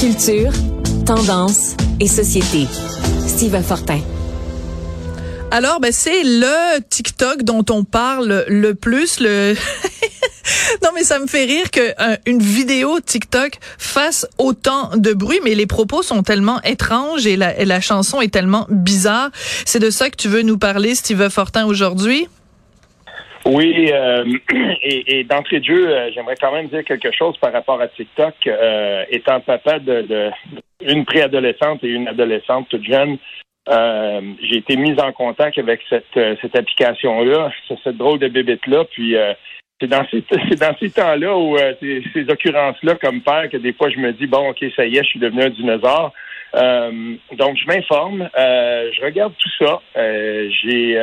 Culture, tendance et société. Steve Fortin. Alors, c'est le TikTok dont on parle le plus, Non, mais ça me fait rire qu'une vidéo TikTok fasse autant de bruit, mais les propos sont tellement étranges et la chanson est tellement bizarre. C'est de ça que tu veux nous parler, Steve Fortin, aujourd'hui? Oui, et d'entrée de jeu, j'aimerais quand même dire quelque chose par rapport à TikTok. Étant papa d'une préadolescente et une adolescente toute jeune, j'ai été mis en contact avec cette application-là, cette drôle de bébête-là, puis... C'est dans ces temps-là où ces occurrences-là, comme père, que des fois je me dis bon, ok, ça y est, je suis devenu un dinosaure. Donc je m'informe, je regarde tout ça. J'ai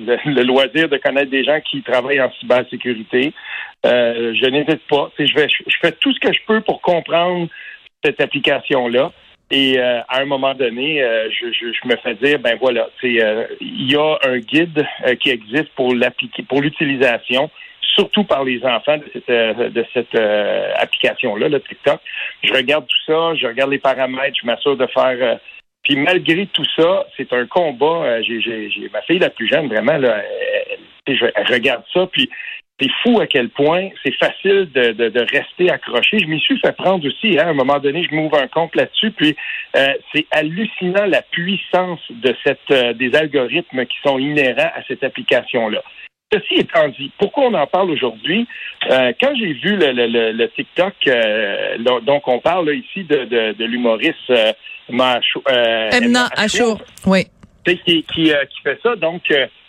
le loisir de connaître des gens qui travaillent en cybersécurité. Je n'hésite pas. Je fais tout ce que je peux pour comprendre cette application-là. Et à un moment donné, je me fais dire, ben voilà, il y a un guide qui existe pour l'utilisation. Surtout par les enfants de cette application-là, le TikTok. Je regarde tout ça, je regarde les paramètres, je m'assure de faire... puis malgré tout ça, c'est un combat. J'ai ma fille la plus jeune, vraiment, là, elle regarde ça, puis c'est fou à quel point c'est facile de rester accroché. Je m'y suis fait prendre aussi, hein, à un moment donné, je m'ouvre un compte là-dessus, puis c'est hallucinant la puissance de des algorithmes qui sont inhérents à cette application-là. Ceci étant dit, pourquoi on en parle aujourd'hui? Quand j'ai vu le TikTok, donc on parle là, ici de l'humoriste M. Achour, oui. Qui fait ça, donc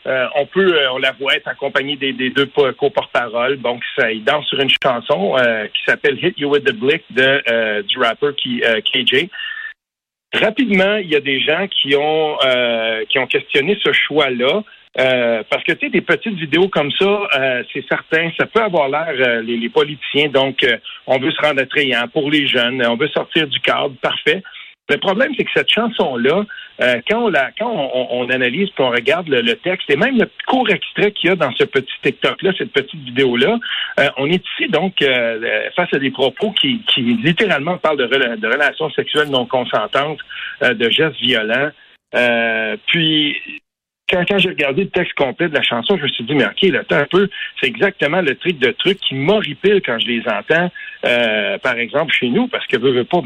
on la voit être accompagnée des deux co-porte-parole. Donc ça, il danse sur une chanson qui s'appelle Hit You with the Blick du rappeur KJ. Rapidement, il y a des gens qui ont questionné ce choix-là. Parce que, des petites vidéos comme ça, c'est certain, ça peut avoir l'air, les politiciens, donc on veut se rendre attrayant pour les jeunes, on veut sortir du cadre, parfait. Le problème, c'est que cette chanson-là, quand on analyse et on regarde le texte, et même le court extrait qu'il y a dans ce petit TikTok-là, cette petite vidéo-là, on est ici donc face à des propos qui littéralement parlent de relations sexuelles non consentantes, de gestes violents, puis... Quand j'ai regardé le texte complet de la chanson, je me suis dit, mais OK, là, t'as un peu, c'est exactement le truc qui m'horripile quand je les entends, par exemple, chez nous, parce que veux pas,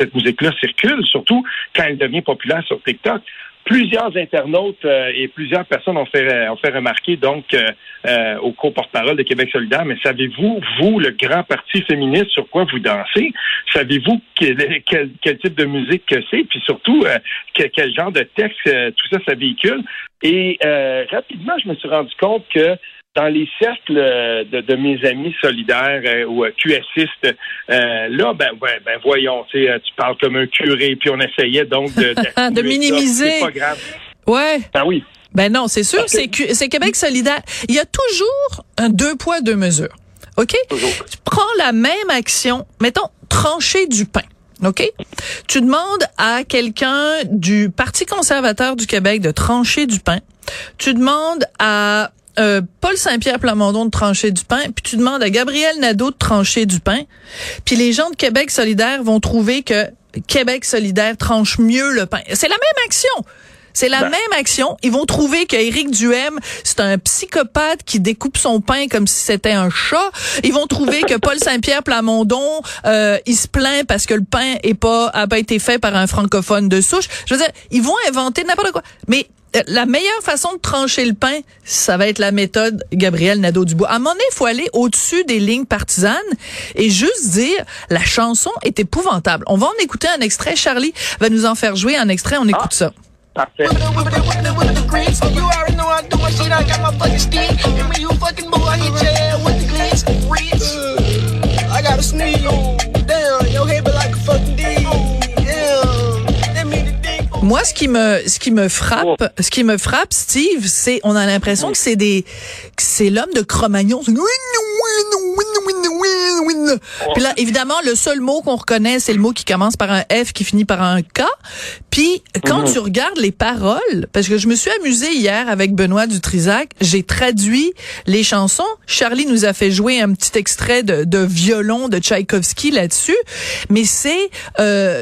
cette musique-là circule, surtout quand elle devient populaire sur TikTok. Plusieurs internautes et plusieurs personnes ont fait remarquer, donc, au co-porte-parole de Québec solidaire, mais savez-vous, vous, le grand parti féministe, sur quoi vous dansez? Savez-vous quel type de musique que c'est? Puis surtout, quel genre de texte, tout ça véhicule? Et rapidement, je me suis rendu compte que dans les cercles de mes amis solidaires ou QSistes, voyons, tu parles comme un curé, puis on essayait donc de minimiser. C'est pas grave. Ouais. Ben oui. Ben non, c'est sûr, c'est Québec solidaire. Il y a toujours un deux poids, deux mesures. OK? Toujours. Tu prends la même action, mettons, trancher du pain. OK? Tu demandes à quelqu'un du Parti conservateur du Québec de trancher du pain. Tu demandes à Paul Saint-Pierre Plamondon de trancher du pain, puis tu demandes à Gabriel Nadeau de trancher du pain, puis les gens de Québec solidaire vont trouver que Québec solidaire tranche mieux le pain. C'est la même action. C'est la même action. Ils vont trouver qu'Éric Duhaime, c'est un psychopathe qui découpe son pain comme si c'était un chat. Ils vont trouver que Paul Saint-Pierre Plamondon, il se plaint parce que le pain a pas été fait par un francophone de souche. Je veux dire, ils vont inventer n'importe quoi. Mais la meilleure façon de trancher le pain, ça va être la méthode Gabriel Nadeau-Dubois. À un moment donné, il faut aller au-dessus des lignes partisanes et juste dire, la chanson est épouvantable. On va en écouter un extrait. Charlie va nous en faire jouer un extrait. On écoute ça. Parfait. Moi, ce qui me frappe, Steve, c'est on a l'impression que c'est l'homme de Cro-Magnon. win. Puis là, évidemment, le seul mot qu'on reconnaît, c'est le mot qui commence par un F, qui finit par un K. Puis, quand tu regardes les paroles, parce que je me suis amusée hier avec Benoît Dutrizac, j'ai traduit les chansons. Charlie nous a fait jouer un petit extrait de violon de Tchaïkovski là-dessus. Mais c'est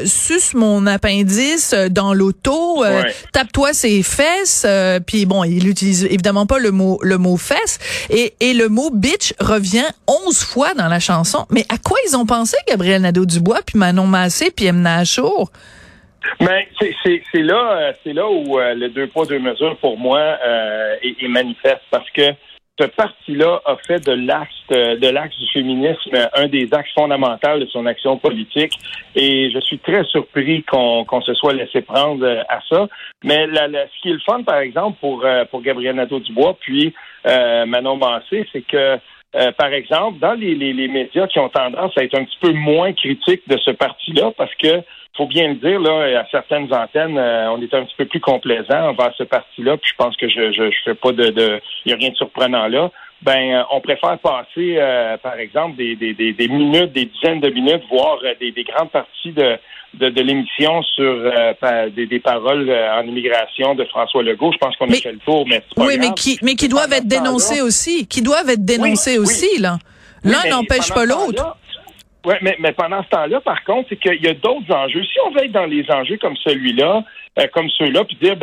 suce mon appendice dans l'auto, tape-toi ses fesses. Puis bon, il utilise évidemment pas le mot fesses. Et le mot bitch revient 11 fois dans la chanson. Mais à quoi ils ont pensé, Gabriel Nadeau-Dubois, puis Manon Massé, puis M. Achour? Mais c'est là où le deux poids deux mesures pour moi est manifeste, parce que ce parti-là a fait de l'axe du féminisme un des axes fondamentaux de son action politique, et je suis très surpris qu'on se soit laissé prendre à ça. Mais ce qui est le fun, par exemple, pour Gabriel Nadeau-Dubois puis Manon Massé, c'est que par exemple, dans les médias qui ont tendance à être un petit peu moins critiques de ce parti-là, parce que faut bien le dire, là, à certaines antennes, on est un petit peu plus complaisant envers ce parti-là, puis je pense que je fais pas il y a rien de surprenant là. On préfère passer, par exemple, des minutes, des dizaines de minutes, voire des grandes parties de l'émission sur des paroles en immigration de François Legault. Je pense qu'on a fait le tour, mais c'est pas grave. mais qui doivent être dénoncés aussi. Qui doivent être dénoncés aussi, là. L'un n'empêche pas l'autre. Oui, mais pendant ce temps-là, par contre, c'est qu'il y a d'autres enjeux. Si on veut être dans les enjeux comme celui-là, comme ceux-là, puis dire,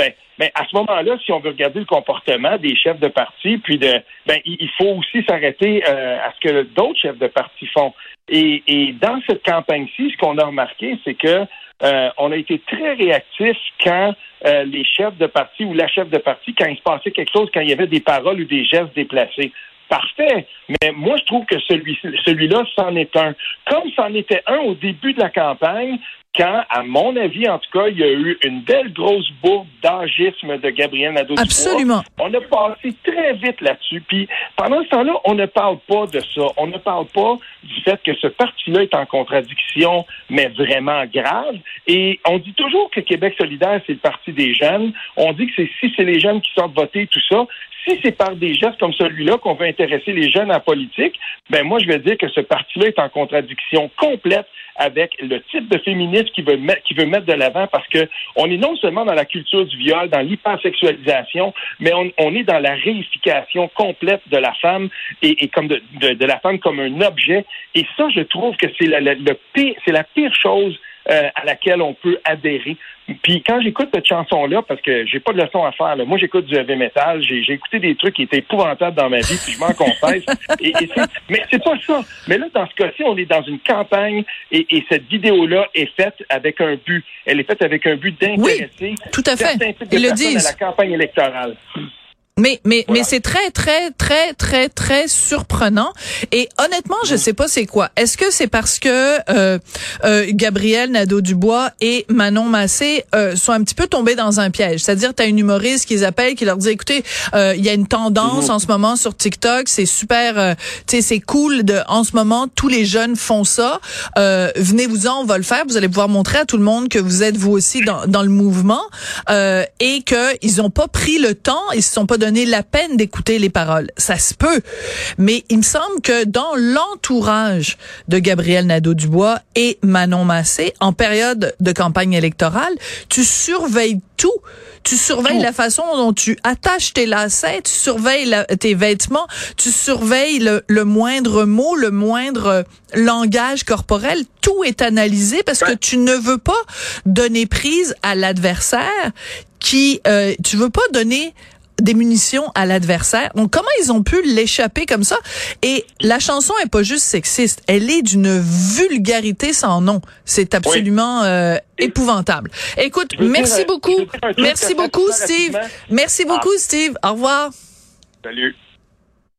à ce moment-là, si on veut regarder le comportement des chefs de parti, puis il faut aussi s'arrêter à ce que d'autres chefs de parti font. Et dans cette campagne-ci, ce qu'on a remarqué, c'est que on a été très réactifs quand les chefs de parti ou la chef de parti, quand il se passait quelque chose, quand il y avait des paroles ou des gestes déplacés. Parfait, mais moi je trouve que celui-là, c'en est un. Comme c'en était un au début de la campagne, quand, à mon avis, en tout cas, il y a eu une belle grosse bourbe d'agisme de Gabriel Nadeau-Dubois. Absolument. On a passé très vite là-dessus. Puis, pendant ce temps-là, on ne parle pas de ça. On ne parle pas du fait que ce parti-là est en contradiction, mais vraiment grave. Et on dit toujours que Québec solidaire, c'est le parti des jeunes. On dit que si c'est les jeunes qui sortent voter, tout ça. Si c'est par des gestes comme celui-là qu'on veut intéresser les jeunes à la politique, moi, je vais dire que ce parti-là est en contradiction complète avec le type de féminisme qui veut mettre de l'avant, parce que on est non seulement dans la culture du viol, dans l'hypersexualisation, mais on est dans la réification complète de la femme et comme de la femme comme un objet. Et ça, je trouve que c'est la pire chose à laquelle on peut adhérer. Puis quand j'écoute cette chanson-là, parce que j'ai pas de leçon à faire, là. Moi j'écoute du heavy metal, j'ai écouté des trucs qui étaient épouvantables dans ma vie, puis je m'en confesse. Mais c'est pas ça. Mais là, dans ce cas-ci, on est dans une campagne et cette vidéo-là est faite avec un but. Elle est faite avec un but d'intéresser tout à fait. Certains types de personnes à la campagne électorale. Mais c'est très, très, très, très, très surprenant. Et honnêtement, je sais pas c'est quoi. Est-ce que c'est parce que Gabriel Nadeau-Dubois et Manon Massé sont un petit peu tombés dans un piège? C'est-à-dire, t'as une humoriste qu'ils appellent, qui leur dit, écoutez, il y a une tendance en ce moment sur TikTok, c'est super, tu sais, c'est cool en ce moment, tous les jeunes font ça. Venez-vous-en, on va le faire. Vous allez pouvoir montrer à tout le monde que vous êtes vous aussi dans le mouvement et que ils ont pas pris le temps, ils se sont pas donner la peine d'écouter les paroles. Ça se peut, mais il me semble que dans l'entourage de Gabriel Nadeau-Dubois et Manon Massé, en période de campagne électorale, tu surveilles tout. Tu surveilles la façon dont tu attaches tes lacets, tu surveilles tes vêtements, tu surveilles le moindre mot, le moindre langage corporel. Tout est analysé parce que tu ne veux pas donner prise à l'adversaire tu veux pas donner des munitions à l'adversaire. Donc, comment ils ont pu l'échapper comme ça? Et la chanson est pas juste sexiste. Elle est d'une vulgarité sans nom. C'est absolument épouvantable. Écoute, merci beaucoup. Merci beaucoup, Steve. Au revoir. Salut.